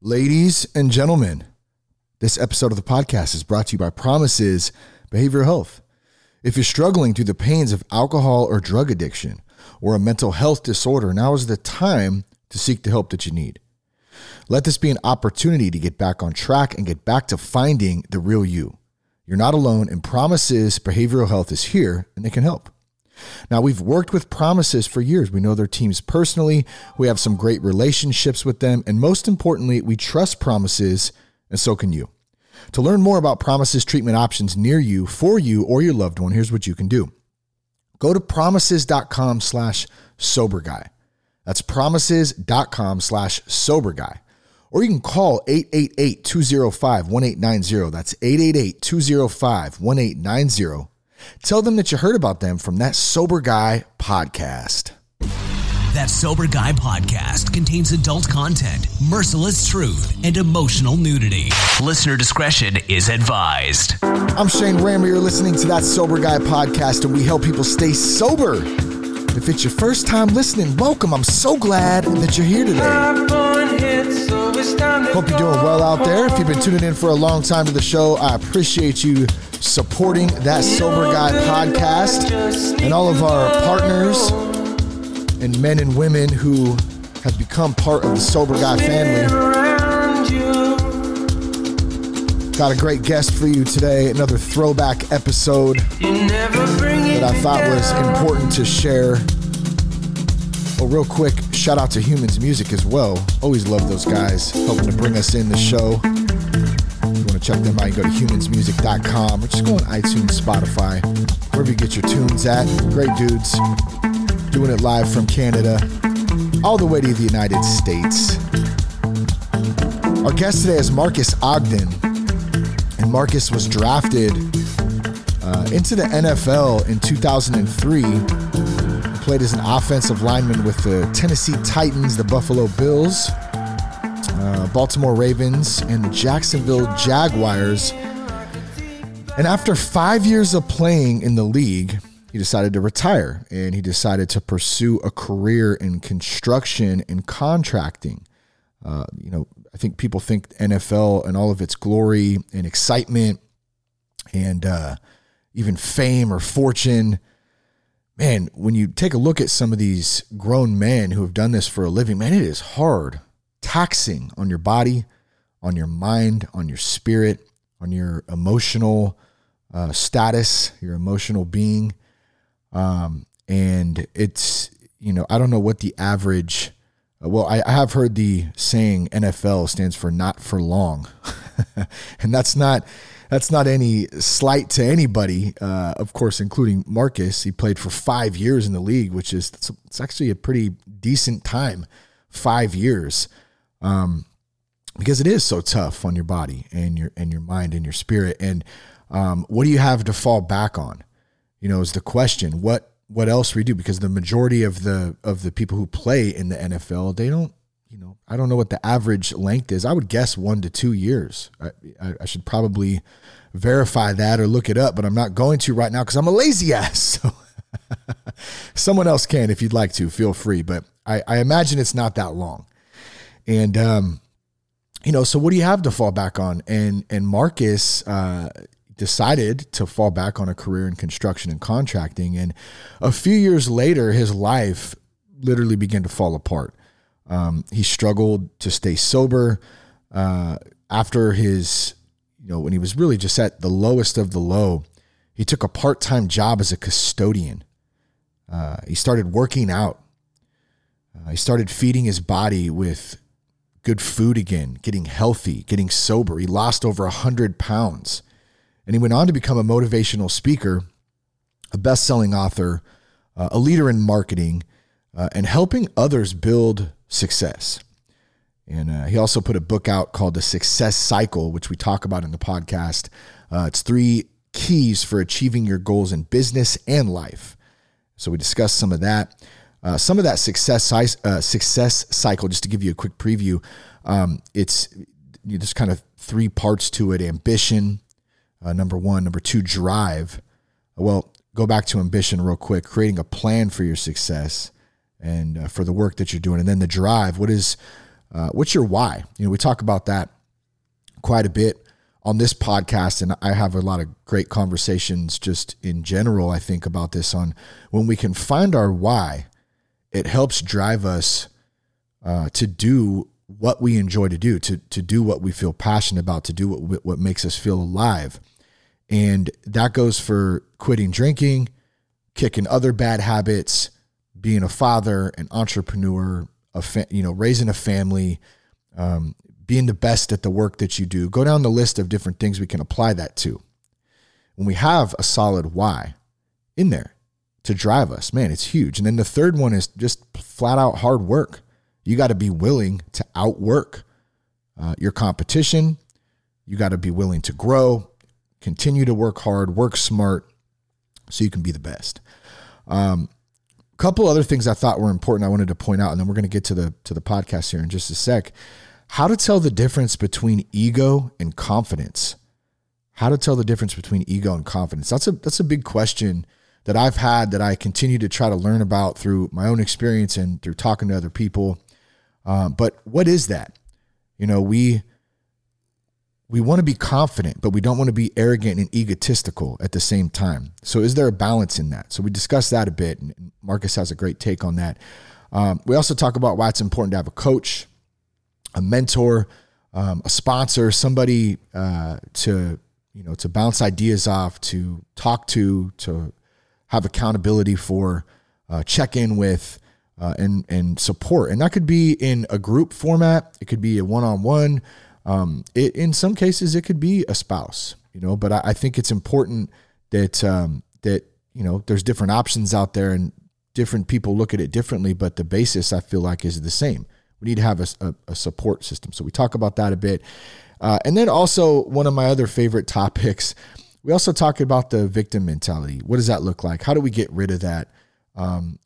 Ladies and gentlemen, this episode of the podcast is brought to you by Promises Behavioral Health. If you're struggling through the pains of alcohol or drug addiction or a mental health disorder, now is the time to seek the help that you need. Let this be an opportunity to get back on track and get back to finding the real you. You're not alone, and Promises Behavioral Health is here, and they can help. Now, we've worked with Promises for years. We know their teams personally. We have some great relationships with them. And most importantly, we trust Promises, and so can you. To learn more about Promises treatment options near you, for you, or your loved one, here's what you can do. Go to promises.com/soberguy. That's promises.com/soberguy. Or you can call 888-205-1890. That's 888-205-1890. Tell them that you heard about them from That Sober Guy podcast. That Sober Guy podcast contains adult content, merciless truth, and emotional nudity. Listener discretion is advised. I'm Shane Rammer. You're listening to That Sober Guy podcast, and we help people stay sober. If it's your first time listening, welcome. I'm so glad that you're here today. Hope you're doing well out there. If you've been tuning in for a long time to the show, I appreciate you supporting That Sober Guy podcast and all of our partners and men and women who have become part of the Sober Guy family. Got a great guest for you today, another throwback episode that I thought was important to share. Oh, real quick, shout out to Humans Music as well. Always love those guys helping to bring us in the show. Check them out. You go to humansmusic.com or just go on iTunes, Spotify, wherever you get your tunes at. Great dudes. Doing it live from Canada all the way to the United States. Our guest today is Marques Ogden. And Marques was drafted into the NFL in 2003. He played as an offensive lineman with the Tennessee Titans, the Buffalo Bills, Baltimore Ravens, and the Jacksonville Jaguars. And after 5 years of playing in the league, he decided to retire, and he decided to pursue a career in construction and contracting. I think people think NFL and all of its glory and excitement and even fame or fortune. Man, when you take a look at some of these grown men who have done this for a living, man, it is hard. Taxing on your body, on your mind, on your spirit, on your emotional status, your emotional being. And it's, I don't know what the average, I have heard the saying NFL stands for not for long. And that's not any slight to anybody, of course, including Marques. He played for 5 years in the league, which is, it's actually a pretty decent time, 5 years. Because it is so tough on your body and your mind and your spirit. And what do you have to fall back on? Is the question. What else we do? Because the majority of the people who play in the NFL, they don't. I don't know what the average length is. I would guess 1 to 2 years. I should probably verify that or look it up, but I'm not going to right now because I'm a lazy ass. So someone else can if you'd like to. Feel free, but I imagine it's not that long. And, so what do you have to fall back on? And Marques decided to fall back on a career in construction and contracting. And a few years later, his life literally began to fall apart. He struggled to stay sober after his, when he was really just at the lowest of the low. He took a part-time job as a custodian. He started working out. He started feeding his body with good food again, getting healthy, getting sober. He lost over 100 pounds. And he went on to become a motivational speaker, a best-selling author, a leader in marketing, and helping others build success. And he also put a book out called The Success Cycle, which we talk about in the podcast. It's 3 keys for achieving your goals in business and life. So we discussed some of that. Some of that success cycle, just to give you a quick preview, there's kind of 3 parts to it. Ambition, number 1. Number 2, drive. Well, go back to ambition real quick, creating a plan for your success and for the work that you're doing. And then the drive, what is What's your why? You know, we talk about that quite a bit on this podcast, and I have a lot of great conversations just in general, I think, about this on when we can find our why, it helps drive us to do what we enjoy to do, to do what we feel passionate about, to do what makes us feel alive. And that goes for quitting drinking, kicking other bad habits, being a father, an entrepreneur, raising a family, being the best at the work that you do. Go down the list of different things we can apply that to. When we have a solid why in there to drive us, man, it's huge. And then the third one is just flat out hard work. You got to be willing to outwork your competition. You got to be willing to grow, continue to work hard, work smart, so you can be the best. Couple other things I thought were important I wanted to point out, and then we're going to get to the podcast here in just a sec. How to tell the difference between ego and confidence. How to tell the difference between ego and confidence. That's a big question that I've had, that I continue to try to learn about through my own experience and through talking to other people. But what is that? You know, we want to be confident, but we don't want to be arrogant and egotistical at the same time. So is there a balance in that? So we discussed that a bit, and Marques has a great take on that. We also talk about why it's important to have a coach, a mentor, a sponsor, somebody to bounce ideas off, to talk to have accountability for, check in with, and support. And that could be in a group format. It could be a one-on-one. In some cases, it could be a spouse, but I think it's important that, there's different options out there and different people look at it differently, but the basis I feel like is the same. We need to have a support system. So we talk about that a bit. And then also one of my other favorite topics, we also talk about the victim mentality. What does that look like? How do we get rid of that?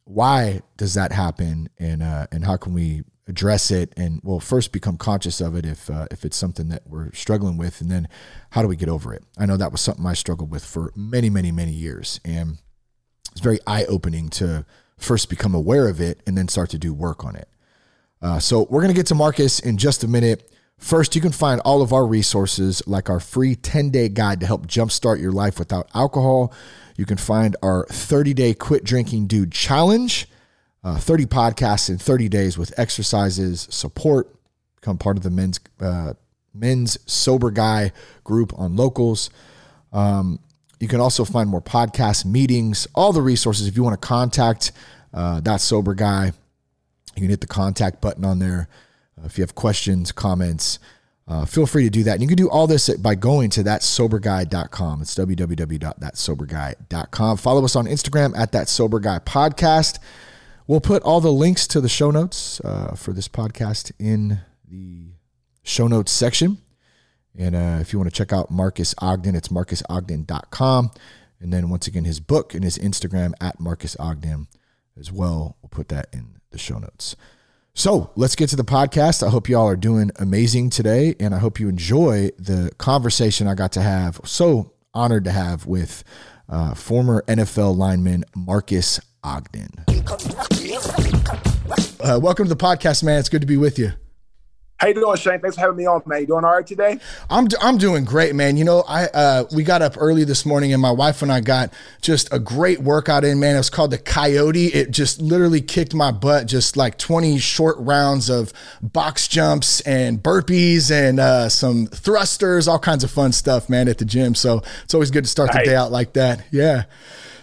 Why does that happen? And how can we address it? And we'll first become conscious of it if it's something that we're struggling with, and then how do we get over it? I know that was something I struggled with for many, many, many years. And it's very eye-opening to first become aware of it and then start to do work on it. So we're going to get to Marques in just a minute. First, you can find all of our resources, like our free 10-day guide to help jumpstart your life without alcohol. You can find our 30-day Quit Drinking Dude Challenge, 30 podcasts in 30 days with exercises, support. Become part of the men's Sober Guy group on Locals. You can also find more podcasts, meetings, all the resources. If you want to contact that Sober Guy, you can hit the contact button on there. If you have questions, comments, feel free to do that. And you can do all this by going to thatsoberguy.com. It's www.thatsoberguy.com. Follow us on Instagram at thatsoberguypodcast. We'll put all the links to the show notes for this podcast in the show notes section. And if you want to check out Marques Ogden, it's marcusogden.com. And then once again, his book and his Instagram at Marques Ogden as well. We'll put that in the show notes. So let's get to the podcast. I hope y'all are doing amazing today, and I hope you enjoy the conversation I got to have. So honored to have with former NFL lineman Marques Ogden. Welcome to the podcast, man. It's good to be with you. How you doing, Shane? Thanks for having me on, man. You doing all right today? I'm doing great, man. You know, we got up early this morning, and my wife and I got just a great workout in, man. It was called the Coyote. It just literally kicked my butt, just like 20 short rounds of box jumps and burpees and some thrusters, all kinds of fun stuff, man, at the gym. So it's always good to start the day out like that. Yeah.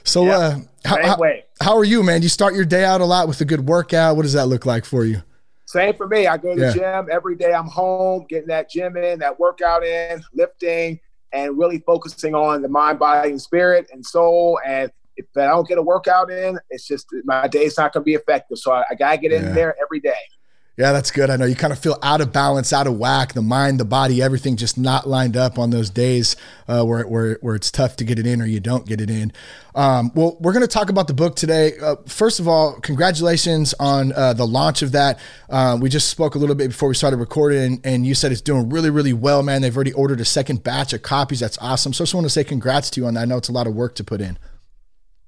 So how are you, man? Do you start your day out a lot with a good workout? What does that look like for you? Same for me. I go to the gym every day. I'm home, getting that gym in, that workout in, lifting, and really focusing on the mind, body, and spirit and soul. And if I don't get a workout in, it's just my day's not going to be effective. So I got to get in there every day. Yeah, that's good. I know you kind of feel out of balance, out of whack, the mind, the body, everything just not lined up on those days where it's tough to get it in or you don't get it in. Well, we're going to talk about the book today. First of all, congratulations on the launch of that. We just spoke a little bit before we started recording, and you said it's doing really, really well, man. They've already ordered a second batch of copies. That's awesome. So I just want to say congrats to you on that. I know it's a lot of work to put in.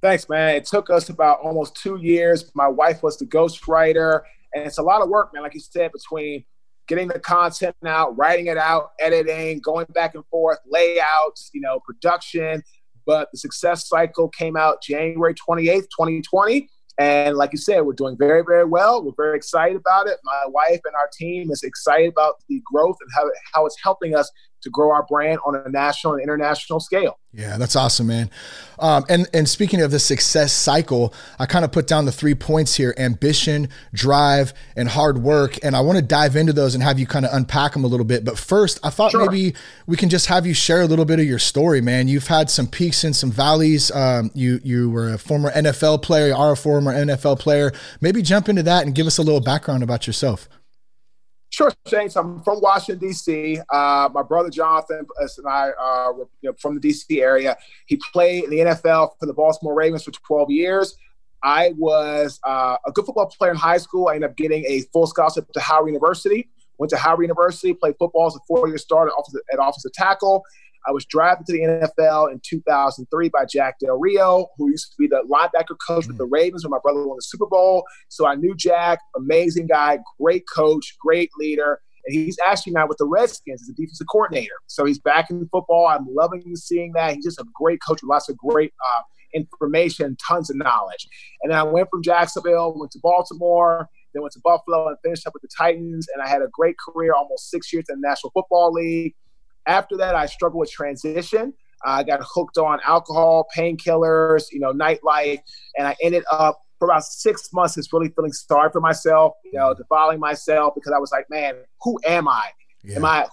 Thanks, man. It took us about almost 2 years. My wife was the ghostwriter. And it's a lot of work, man, like you said, between getting the content out, writing it out, editing, going back and forth, layouts, production. But The Success Cycle came out January 28th, 2020. And like you said, we're doing very, very well. We're very excited about it. My wife and our team is excited about the growth and how it's helping us to grow our brand on a national and international scale. Yeah, that's awesome, man. And speaking of the Success Cycle, I kind of put down the 3 points here: ambition, drive, and hard work. And I want to dive into those and have you kind of unpack them a little bit. But first, I thought maybe we can just have you share a little bit of your story, man. You've had some peaks and some valleys. You were a former NFL player. You are a former NFL player. Maybe jump into that and give us a little background about yourself. Sure, Shane. So I'm from Washington, D.C. My brother Jonathan and I are from the D.C. area. He played in the NFL for the Baltimore Ravens for 12 years. I was a good football player in high school. I ended up getting a full scholarship to Howard University. Went to Howard University, played football as a four-year starter at offensive tackle. I was drafted to the NFL in 2003 by Jack Del Rio, who used to be the linebacker coach with the Ravens when my brother won the Super Bowl. So I knew Jack, amazing guy, great coach, great leader. And he's actually now with the Redskins as a defensive coordinator. So he's back in football. I'm loving seeing that. He's just a great coach with lots of great information, tons of knowledge. And then I went from Jacksonville, went to Baltimore, then went to Buffalo and finished up with the Titans. And I had a great career, almost 6 years in the National Football League. After that, I struggled with transition. I got hooked on alcohol, painkillers, nightlife, and I ended up for about 6 months just really feeling sorry for myself, defiling myself, because I was like, man, who am I? Yeah.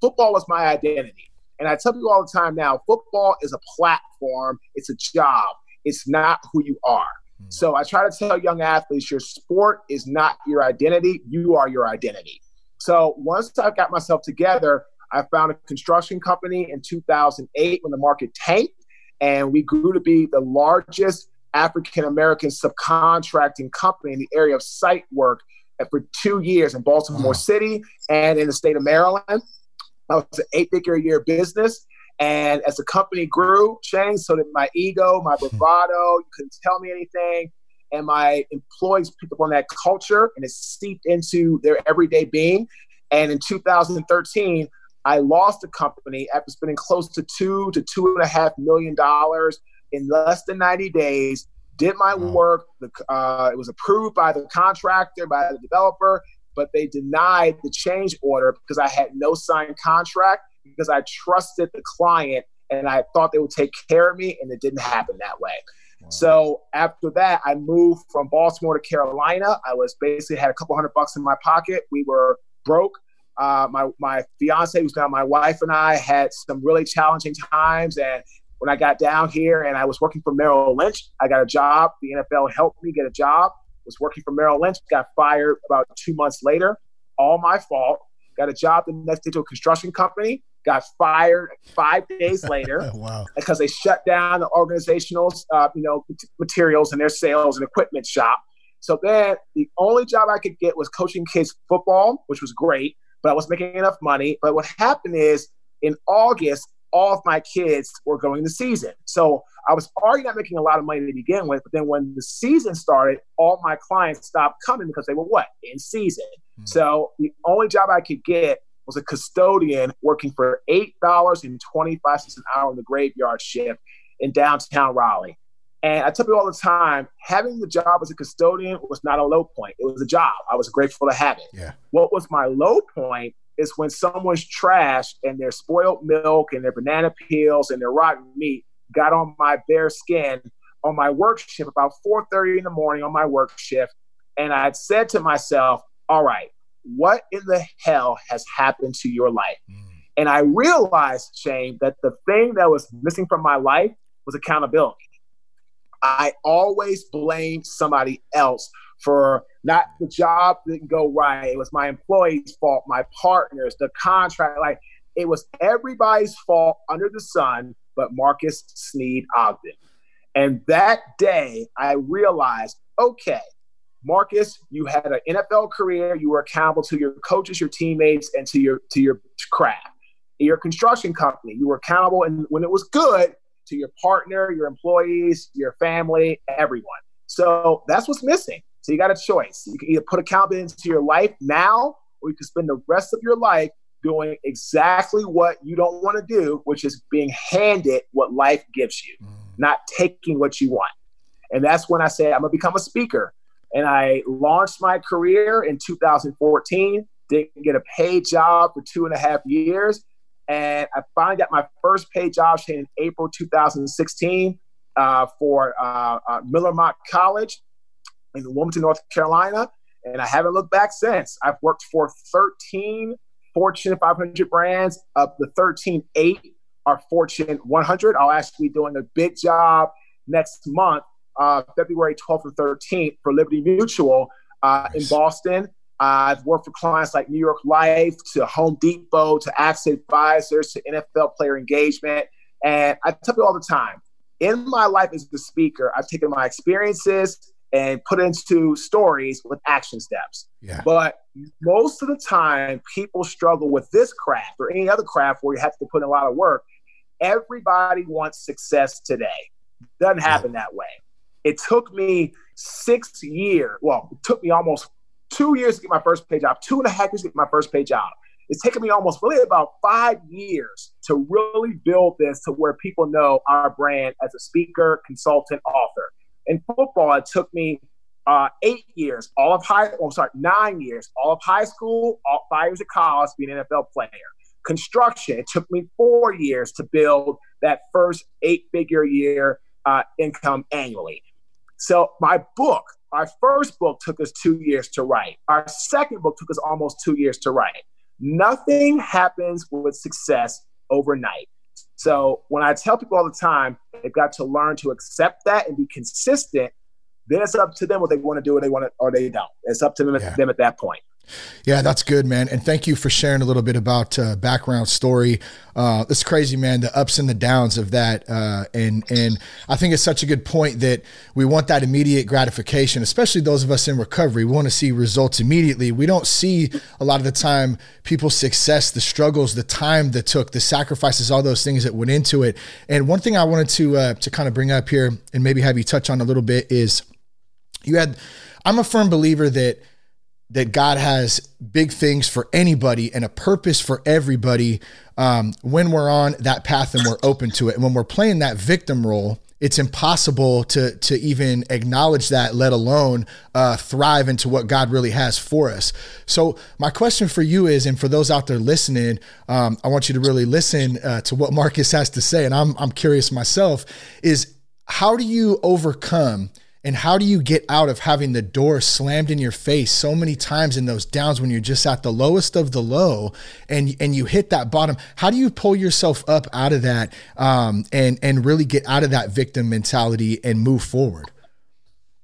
Football was my identity. And I tell people all the time now, football is a platform. It's a job. It's not who you are. Mm. So I try to tell young athletes, your sport is not your identity. You are your identity. So once I got myself together, I found a construction company in 2008 when the market tanked, and we grew to be the largest African-American subcontracting company in the area of site work for 2 years in Baltimore City and in the state of Maryland. That was an $8-figure-a-year business. And as the company grew, Shane, so did my ego, my bravado. You couldn't tell me anything. And my employees picked up on that culture, and it seeped into their everyday being. And in 2013, I lost the company after spending close to $2 to $2.5 million in less than 90 days. Did my work. It was approved by the contractor, by the developer, but they denied the change order because I had no signed contract, because I trusted the client and I thought they would take care of me, and it didn't happen that way. So after that, I moved from Baltimore to Carolina. I was basically had a couple $100 in my pocket. We were broke. My fiance, who's now my wife, and I had some really challenging times. And when I got down here and I was working for Merrill Lynch, I got a job. The NFL helped me get a job. Was working for Merrill Lynch, got fired about 2 months later. All my fault. Got a job in the next digital construction company. Got fired 5 days later because they shut down the organizational materials and their sales and equipment shop. So then the only job I could get was coaching kids football, which was great, but I wasn't making enough money. But what happened is in August, all of my kids were going to season. So I was already not making a lot of money to begin with, but then when the season started, all my clients stopped coming because they were in season. Mm. So the only job I could get was a custodian working for $8.25 an hour on the graveyard shift in downtown Raleigh. And I tell people all the time, having the job as a custodian was not a low point. It was a job. I was grateful to have it. Yeah. What was my low point is when someone's trash and their spoiled milk and their banana peels and their rotten meat got on my bare skin on my work shift about 4:30 in the morning on my work shift. And I said to myself, all right, what in the hell has happened to your life? Mm. And I realized, Shane, that the thing that was missing from my life was accountability. I always blamed somebody else for not the job didn't go right. It was my employees' fault, my partners, the contract. Like, it was everybody's fault under the sun, but Marques Sneed Ogden. And that day I realized, okay, Marques, you had an NFL career. You were accountable to your coaches, your teammates, and to your craft. In your construction company, you were accountable, and when it was good, to your partner, your employees, your family, everyone. So that's what's missing. So you got a choice. You can either put accountability into your life now, or you can spend the rest of your life doing exactly what you don't want to do, which is being handed what life gives you, not taking what you want. And that's when I said, I'm going to become a speaker. And I launched my career in 2014, didn't get a paid job for 2.5 years. And I finally got my first paid job in April 2016 for Miller-Motte College in Wilmington, North Carolina. And I haven't looked back since. I've worked for 13 Fortune 500 brands. Of the 13, 8 are Fortune 100. I'll actually be doing a big job next month, February 12th and 13th for Liberty Mutual in Boston. I've worked for clients like New York Life, to Home Depot, to Axe Advisors, to NFL player engagement. And I tell people all the time, in my life as a speaker, I've taken my experiences and put into stories with action steps. Yeah. But most of the time, people struggle with this craft or any other craft where you have to put in a lot of work. Everybody wants success today. Doesn't happen that way. It took me 6 years. Well, it took me almost 2 years to get my first paid job, 2.5 years to get my first paid job. It's taken me almost really about 5 years to really build this to where people know our brand as a speaker, consultant, author. In football, it took me 8 years, 9 years, all of high school, 5 years of college to be an NFL player. Construction, it took me 4 years to build that first 8-figure year income annually. So my book, our first book took us 2 years to write. Our second book took us almost 2 years to write. Nothing happens with success overnight. So when I tell people all the time, they've got to learn to accept that and be consistent. Then it's up to them what they want to do, or they don't. It's up to them, them at that point. Yeah, that's good, man. And thank you for sharing a little bit about background story. It's crazy, man, the ups and the downs of that. And I think it's such a good point that we want that immediate gratification, especially those of us in recovery. We want to see results immediately. We don't see a lot of the time people's success, the struggles, the time that took, the sacrifices, all those things that went into it. And one thing I wanted to kind of bring up here and maybe have you touch on a little bit is I'm a firm believer that God has big things for anybody and a purpose for everybody when we're on that path and we're open to it. And when we're playing that victim role, it's impossible to even acknowledge that, let alone thrive into what God really has for us. So my question for you is, and for those out there listening, I want you to really listen to what Marques has to say. And I'm curious myself, is how do you overcome and how do you get out of having the door slammed in your face so many times in those downs when you're just at the lowest of the low and you hit that bottom? How do you pull yourself up out of that and really get out of that victim mentality and move forward?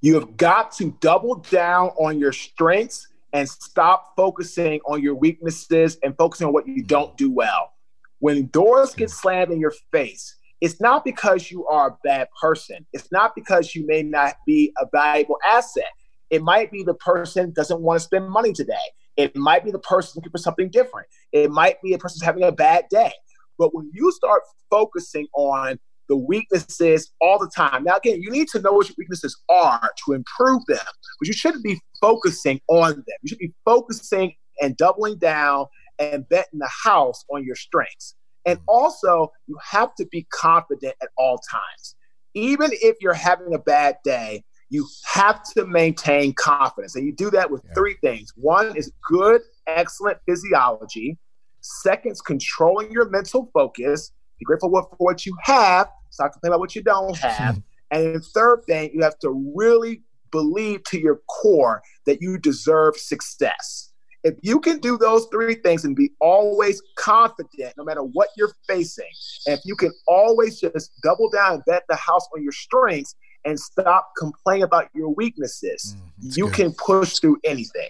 You have got to double down on your strengths and stop focusing on your weaknesses and focusing on what you don't do well. When doors get slammed in your face, it's not because you are a bad person. It's not because you may not be a valuable asset. It might be the person doesn't want to spend money today. It might be the person looking for something different. It might be a person's having a bad day. But when you start focusing on the weaknesses all the time, now again, you need to know what your weaknesses are to improve them, but you shouldn't be focusing on them. You should be focusing and doubling down and betting the house on your strengths. And also, you have to be confident at all times. Even if you're having a bad day, you have to maintain confidence. And you do that with three things. One is good, excellent physiology. Second is controlling your mental focus. Be grateful for what you have. Stop complaining about what you don't have. And the third thing, you have to really believe to your core that you deserve success. If you can do those three things and be always confident, no matter what you're facing, and if you can always just double down and bet the house on your strengths and stop complaining about your weaknesses, you can push through anything.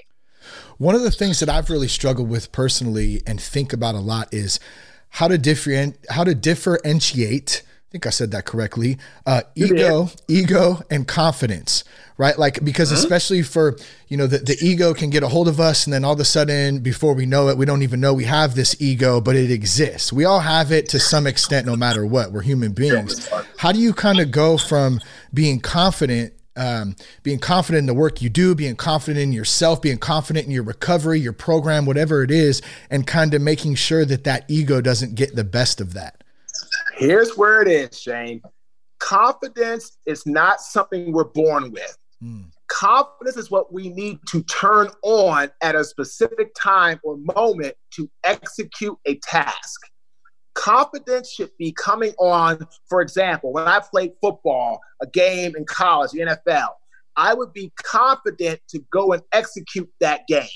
One of the things that I've really struggled with personally and think about a lot is how to differentiate. I think I said that correctly. Ego, and confidence, right? Like, because especially for, the ego can get a hold of us. And then all of a sudden, before we know it, we don't even know we have this ego, but it exists. We all have it to some extent, no matter what. We're human beings. How do you kind of go from being confident being confident in the work you do, being confident in yourself, being confident in your recovery, your program, whatever it is, and kind of making sure that that ego doesn't get the best of that. Here's where it is, Shane. Confidence is not something we're born with. Confidence is what we need to turn on at a specific time or moment to execute a task. Confidence should be coming on, for example, when I played football, a game in college, the NFL, I would be confident to go and execute that game.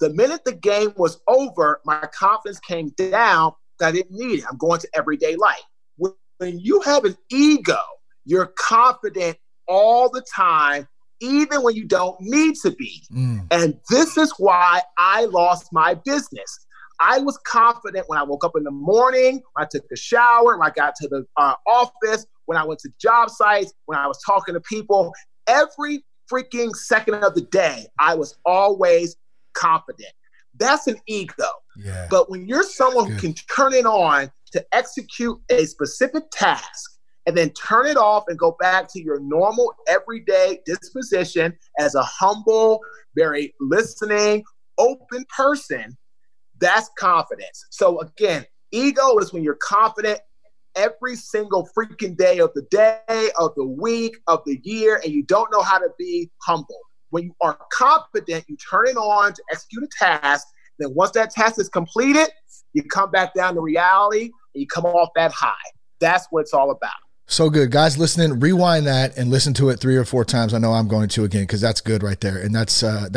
The minute the game was over, my confidence came down that I didn't need it. I'm going to everyday life. When you have an ego, you're confident all the time, even when you don't need to be. And this is why I lost my business. I was confident when I woke up in the morning, when I took a shower, when I got to the office, when I went to job sites, when I was talking to people. Every freaking second of the day, I was always confident. That's an ego. Yeah. But when you're someone who can turn it on to execute a specific task and then turn it off and go back to your normal everyday disposition as a humble, very listening, open person, that's confidence. So again, ego is when you're confident every single freaking day of the day, of the week, of the year, and you don't know how to be humble. When you are confident, you turn it on to execute a task. Then once that task is completed, you come back down to reality and you come off that high. That's what it's all about. So good. Guys listening, rewind that and listen to it 3 or 4 times. I know I'm going to again, because that's good right there. And that's a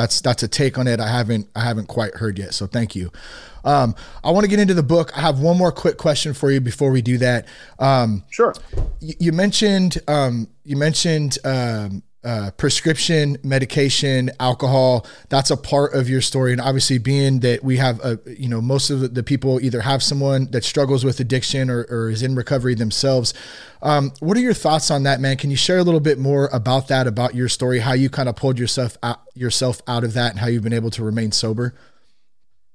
take on it I haven't quite heard yet. So thank you. I want to get into the book. I have one more quick question for you before we do that. Sure. You mentioned prescription, medication, alcohol. That's a part of your story. And obviously being that we have, most of the people either have someone that struggles with addiction or is in recovery themselves. What are your thoughts on that, man? Can you share a little bit more about that, about your story, how you kind of pulled yourself out of that and how you've been able to remain sober?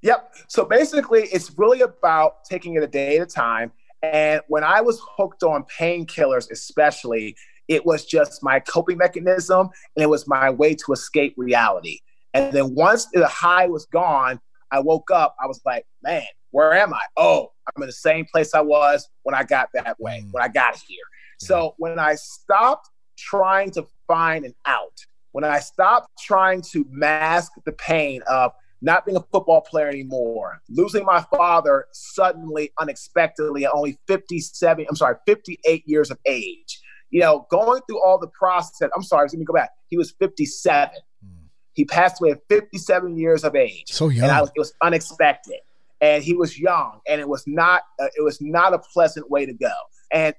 Yep. So basically it's really about taking it a day at a time. And when I was hooked on painkillers, especially, it was just my coping mechanism, and it was my way to escape reality. And then once the high was gone, I woke up. I was like, man, where am I? Oh, I'm in the same place I was when I got that way, when I got here. Yeah. So when I stopped trying to find an out, when I stopped trying to mask the pain of not being a football player anymore, losing my father suddenly, unexpectedly, at only 58 years of age, going through all the process. I'm sorry, let me go back. He was 57. He passed away at 57 years of age. So young. And it was unexpected. And he was young. And it was not a pleasant way to go. And,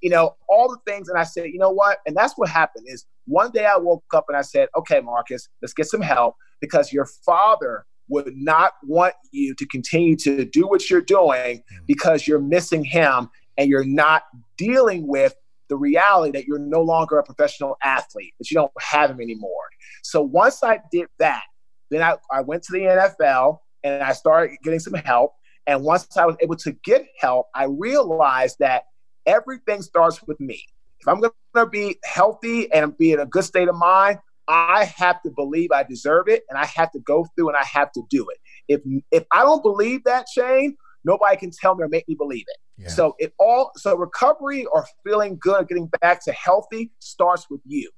all the things. And I said, you know what? And that's what happened is one day I woke up and I said, okay, Marques, let's get some help, because your father would not want you to continue to do what you're doing because you're missing him and you're not dealing with the reality that you're no longer a professional athlete, that you don't have him anymore. So once I did that, then I went to the NFL and I started getting some help. And once I was able to get help, I realized that everything starts with me. If I'm going to be healthy and be in a good state of mind, I have to believe I deserve it, and I have to go through and I have to do it. If I don't believe that, Shane, nobody can tell me or make me believe it. Yeah. So recovery or feeling good, getting back to healthy, starts with you.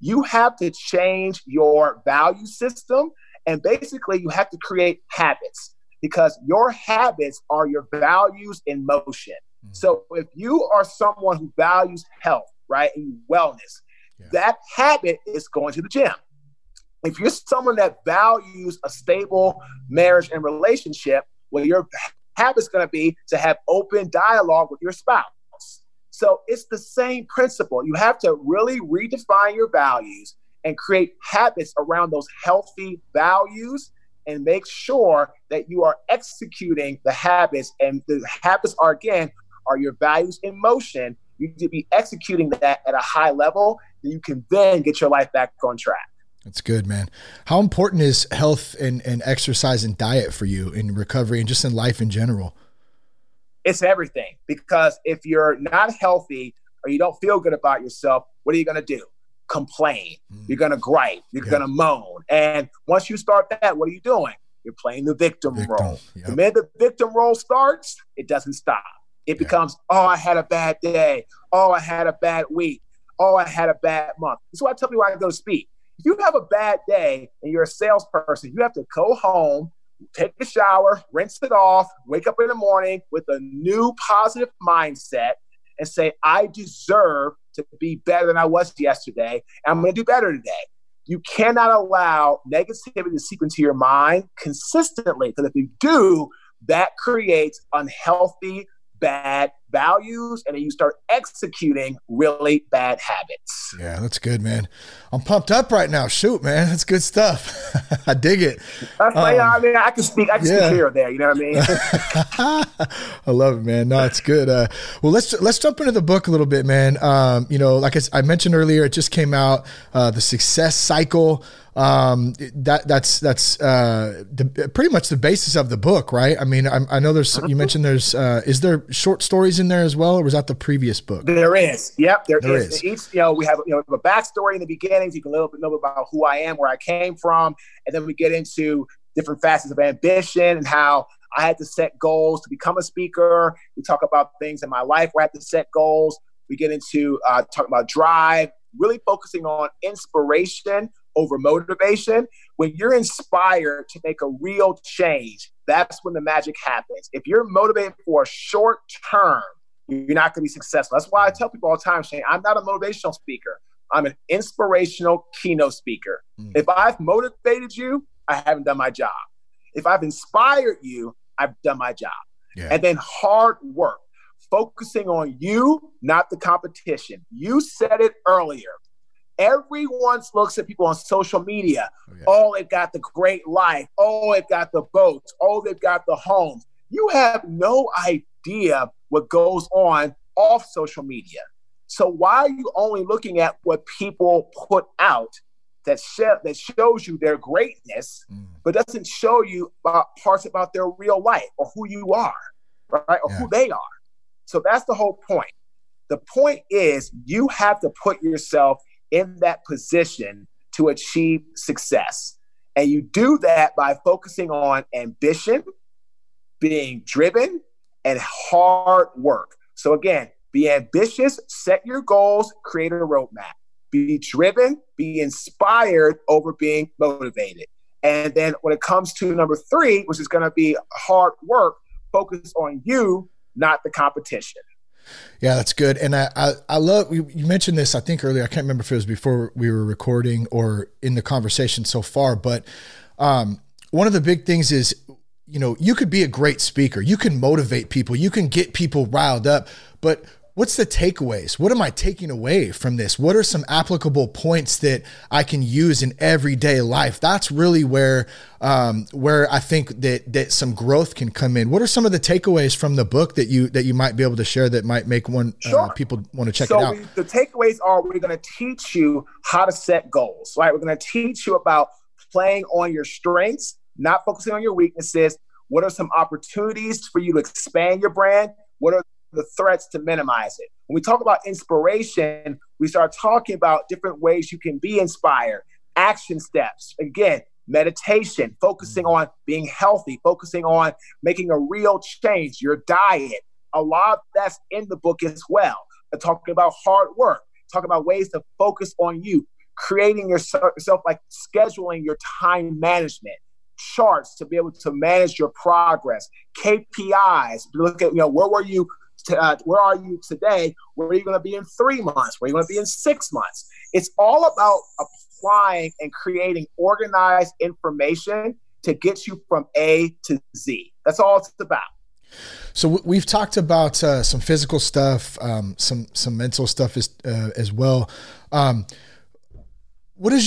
You have to change your value system, and basically you have to create habits, because your habits are your values in motion. So if you are someone who values health, right, and wellness, that habit is going to the gym. If you're someone that values a stable marriage and relationship, well, your habit's going to be to have open dialogue with your spouse. So it's the same principle. You have to really redefine your values and create habits around those healthy values and make sure that you are executing the habits. And the habits are your values in motion. You need to be executing that at a high level, and you can then get your life back on track. That's good, man. How important is health and exercise and diet for you in recovery and just in life in general? It's everything, because if you're not healthy or you don't feel good about yourself, what are you going to do? complain. You're going to gripe. You're going to moan. And once you start that, what are you doing? You're playing the victim role. Yep. The minute the victim role starts, it doesn't stop. It becomes, oh, I had a bad day. Oh, I had a bad week. Oh, I had a bad month. That's why I tell people I go to speak. If you have a bad day and you're a salesperson, you have to go home, take a shower, rinse it off, wake up in the morning with a new positive mindset and say, I deserve to be better than I was yesterday. And I'm going to do better today. You cannot allow negativity to seep into your mind consistently, because if you do, that creates unhealthy, bad values, and then you start executing really bad habits. Yeah, that's good, man. I'm pumped up right now. Shoot, man, that's good stuff. I dig it. I can speak here or there. You know what I mean? I love it, man. No, it's good. Well, let's jump into the book a little bit, man. You know, like I mentioned earlier, it just came out. The Success Cycle. Pretty much the basis of the book, right? I mean, I know there's, you mentioned there's, is there short stories in there as well, or was that the previous book? There is. Yep, there is. Each, we have a backstory in the beginning. So you can learn a little bit about who I am, where I came from, and then we get into different facets of ambition and how I had to set goals to become a speaker. We talk about things in my life where I had to set goals. We get into talking about drive, really focusing on inspiration over motivation. When you're inspired to make a real change, that's when the magic happens. If you're motivated for a short term, you're not going to be successful. That's why I tell people all the time, Shane, I'm not a motivational speaker. I'm an inspirational keynote speaker. Mm. If I've motivated you, I haven't done my job. If I've inspired you, I've done my job. Yeah. And then hard work, focusing on you, not the competition. You said it earlier. Everyone looks at people on social media. Okay. Oh, they've got the great life. Oh, they've got the boats. Oh, they've got the homes. You have no idea what goes on off social media. So why are you only looking at what people put out that shows you their greatness, but doesn't show you parts about their real life or who you are, right? Or who they are. So that's the whole point. The point is you have to put yourself in that position to achieve success. And you do that by focusing on ambition, being driven, and hard work. So again, be ambitious, set your goals, create a roadmap. Be driven, be inspired over being motivated. And then when it comes to number 3, which is gonna be hard work, focus on you, not the competition. Yeah, that's good. And I love, you mentioned this, I think earlier, I can't remember if it was before we were recording or in the conversation so far, but one of the big things is, you know, you could be a great speaker, you can motivate people, you can get people riled up, but what's the takeaways? What am I taking away from this? What are some applicable points that I can use in everyday life? That's really where I think that some growth can come in. What are some of the takeaways from the book that you might be able to share that might make people want to check it out? So the takeaways are, we're going to teach you how to set goals, right? We're going to teach you about playing on your strengths, not focusing on your weaknesses. What are some opportunities for you to expand your brand? What are the threats to minimize it? When we talk about inspiration, we start talking about different ways you can be inspired. Action steps, again, meditation, focusing on being healthy, focusing on making a real change, your diet. A lot of that's in the book as well. They're talking about hard work, talking about ways to focus on you, creating yourself, like scheduling your time management, charts to be able to manage your progress, KPIs, look at, where were you? Where are you today? Where are you going to be in 3 months? Where are you going to be in 6 months? It's all about applying and creating organized information to get you from A to Z. That's all it's about. So we've talked about some physical stuff, some mental stuff as well. What does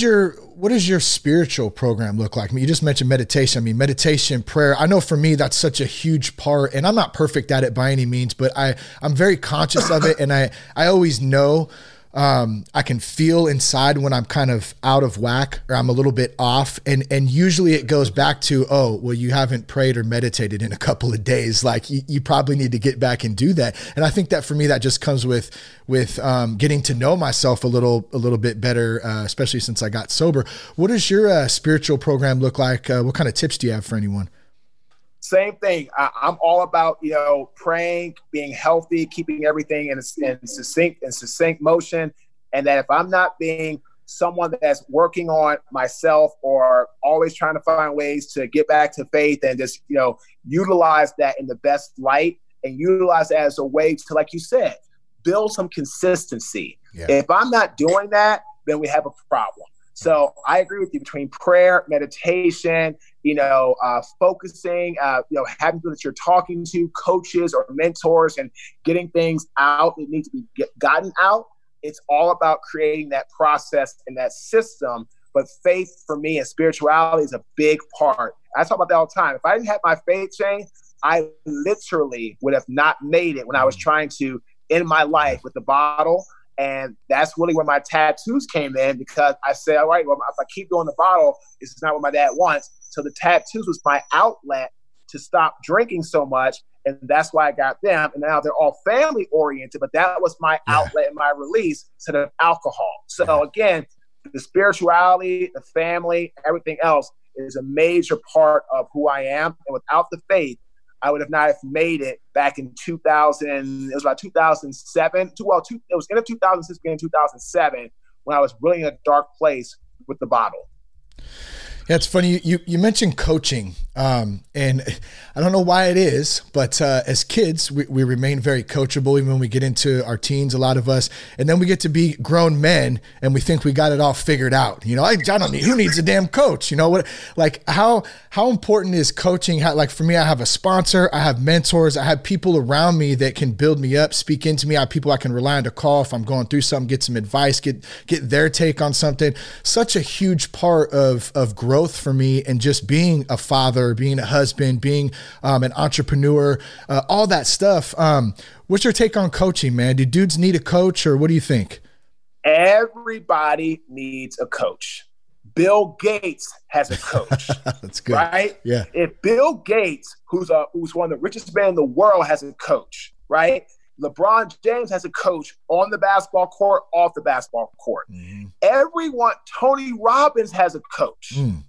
your spiritual program look like? I mean, you just mentioned meditation. I mean, meditation, prayer. I know for me, that's such a huge part, and I'm not perfect at it by any means, but I'm very conscious of it. And I always know I can feel inside when I'm kind of out of whack or I'm a little bit off. And usually it goes back to, oh, well, you haven't prayed or meditated in a couple of days. Like you probably need to get back and do that. And I think that for me, that just comes with getting to know myself a little bit better, especially since I got sober. What does your spiritual program look like? What kind of tips do you have for anyone? Same thing. I'm all about, praying, being healthy, keeping everything in succinct motion. And that if I'm not being someone that's working on myself or always trying to find ways to get back to faith and just, utilize that in the best light and utilize that as a way to, like you said, build some consistency. Yeah. If I'm not doing that, then we have a problem. So I agree with you between prayer, meditation, focusing, having people that you're talking to, coaches or mentors, and getting things out that need to be gotten out. It's all about creating that process and that system. But faith for me and spirituality is a big part. I talk about that all the time. If I didn't have my faith change, I literally would have not made it when I was trying to end my life with the bottle. And that's really where my tattoos came in, because I said, all right, well, if I keep doing the bottle, this is not what my dad wants. So the tattoos was my outlet to stop drinking so much. And that's why I got them. And now they're all family oriented, but that was my outlet and my release instead of alcohol. So again, the spirituality, the family, everything else is a major part of who I am. And without the faith, I would have not have made it back in 2000. It was about 2007. It was end of 2006, beginning 2007, when I was really in a dark place with the bottle. Yeah, it's funny. You mentioned coaching, and I don't know why it is, but as kids, we remain very coachable even when we get into our teens, a lot of us, and then we get to be grown men, and we think we got it all figured out. Who needs a damn coach? How important is coaching? For me, I have a sponsor, I have mentors, I have people around me that can build me up, speak into me. I have people I can rely on to call if I'm going through something, get some advice, get their take on something. Such a huge part of growth. For me, and just being a father, being a husband, being an entrepreneur, all that stuff. What's your take on coaching, man? Do dudes need a coach, or what do you think? Everybody needs a coach. Bill Gates has a coach. That's good, right? Yeah. If Bill Gates, who's one of the richest men in the world, has a coach, right? LeBron James has a coach on the basketball court, off the basketball court. Mm-hmm. Everyone, Tony Robbins has a coach. Mm.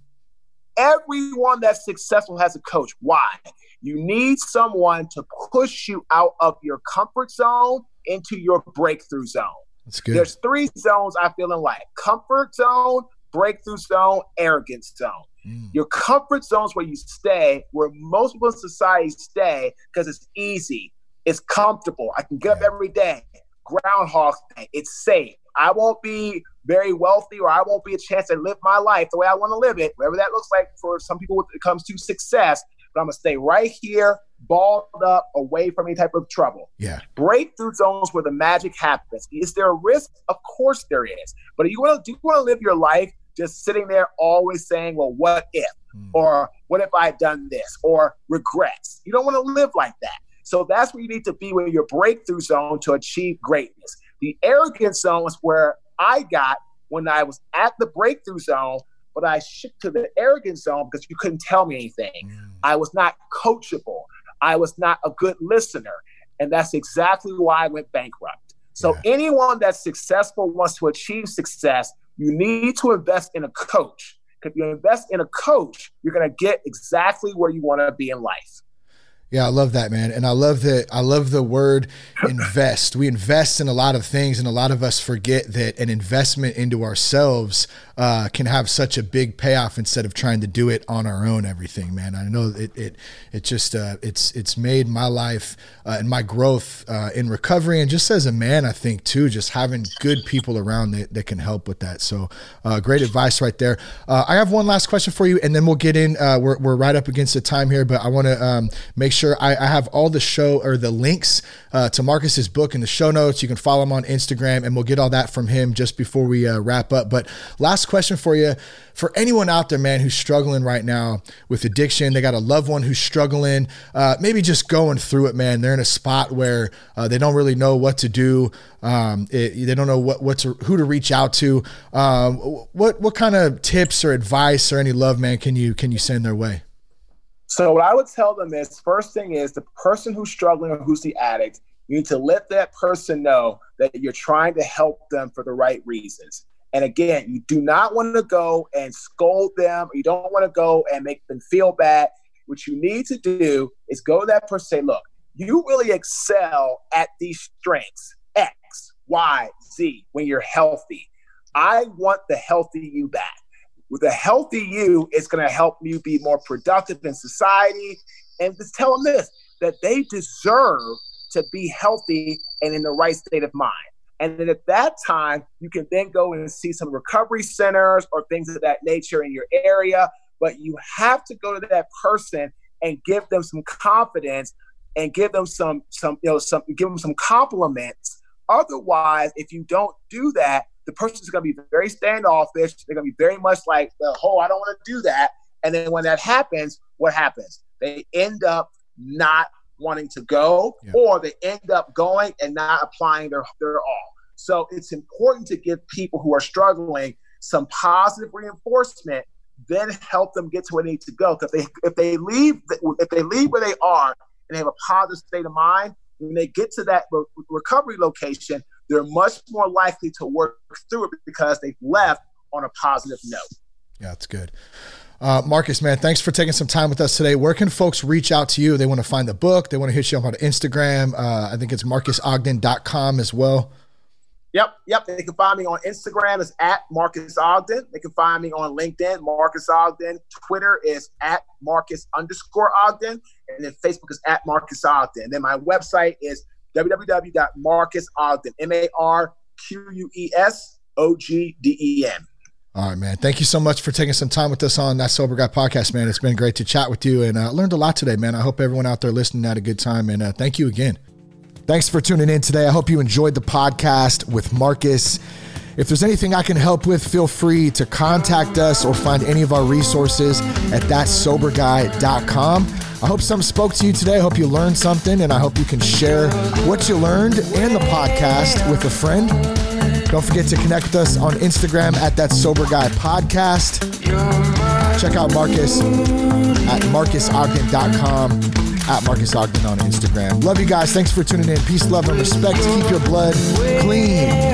Everyone that's successful has a coach. Why? You need someone to push you out of your comfort zone into your breakthrough zone. That's good. There's three zones I feel in life: comfort zone, breakthrough zone, arrogance zone. Mm. Your comfort zone is where you stay, where most people in society stay because it's easy. It's comfortable. I can get up every day. Groundhog Day. It's safe. I won't be very wealthy, or I won't be a chance to live my life the way I want to live it, whatever that looks like for some people when it comes to success. But I'm going to stay right here, balled up, away from any type of trouble. Yeah. Breakthrough zones where the magic happens. Is there a risk? Of course there is. But do you want to live your life just sitting there always saying, well, what if? Mm. Or what if I had done this? Or regrets? You don't want to live like that. So that's where you need to be with your breakthrough zone to achieve greatness. The arrogance zone is where I got when I was at the breakthrough zone, but I shipped to the arrogance zone because you couldn't tell me anything. Mm. I was not coachable. I was not a good listener. And that's exactly why I went bankrupt. So anyone that's successful wants to achieve success, you need to invest in a coach. Because if you invest in a coach, you're going to get exactly where you want to be in life. Yeah, I love that, man. And I love the word invest. We invest in a lot of things, and a lot of us forget that an investment into ourselves can have such a big payoff instead of trying to do it on our own, everything, man. I know it just, it's made my life and my growth in recovery. And just as a man, I think too, just having good people around that can help with that. So great advice right there. I have one last question for you, and then we'll get in, we're right up against the time here, but I want to make sure sure I have all the show or the links to Marcus's book in the show notes. You can follow him on Instagram and we'll get all that from him just before we wrap up. But last question for you, for anyone out there, man, who's struggling right now with addiction, they got a loved one who's struggling, maybe just going through it, man. They're in a spot where they don't really know what to do. They don't know who to reach out to. What kind of tips or advice or any love, man, can you send their way? So what I would tell them is, first thing is, the person who's struggling or who's the addict, you need to let that person know that you're trying to help them for the right reasons. And again, you do not want to go and scold them, or you don't want to go and make them feel bad. What you need to do is go to that person and say, look, you really excel at these strengths, X, Y, Z, when you're healthy. I want the healthy you back. With a healthy you, it's going to help you be more productive in society. And just tell them this, that they deserve to be healthy and in the right state of mind. And then at that time, you can then go and see some recovery centers or things of that nature in your area. But you have to go to that person and give them some confidence and give them some compliments. Otherwise, if you don't do that, the person's going to be very standoffish. They're going to be very much like, oh, I don't want to do that. And then when that happens, what happens? They end up not wanting to go, or they end up going and not applying their all. So it's important to give people who are struggling some positive reinforcement, then help them get to where they need to go. Because if they leave where they are and they have a positive state of mind, when they get to that recovery location, they're much more likely to work through it because they've left on a positive note. Yeah, that's good. Marques, man, thanks for taking some time with us today. Where can folks reach out to you? They want to find the book. They want to hit you up on Instagram. I think it's marquesogden.com as well. Yep. They can find me on Instagram. It's at Marques Ogden. They can find me on LinkedIn, Marques Ogden. Twitter is at Marques_Ogden. And then Facebook is at Marques Ogden. And then my website is www.marquesogden, MarquesOgden. All right, man. Thank you so much for taking some time with us on That Sober Guy Podcast, man. It's been great to chat with you and learned a lot today, man. I hope everyone out there listening had a good time, and thank you again. Thanks for tuning in today. I hope you enjoyed the podcast with Marques. If there's anything I can help with, feel free to contact us or find any of our resources at thatsoberguy.com. I hope some spoke to you today. I hope you learned something, and I hope you can share what you learned and the podcast with a friend. Don't forget to connect with us on Instagram at That Sober Guy Podcast. Check out Marques at marquesogden.com, at Marques Ogden on Instagram. Love you guys. Thanks for tuning in. Peace, love, and respect. Keep your blood clean.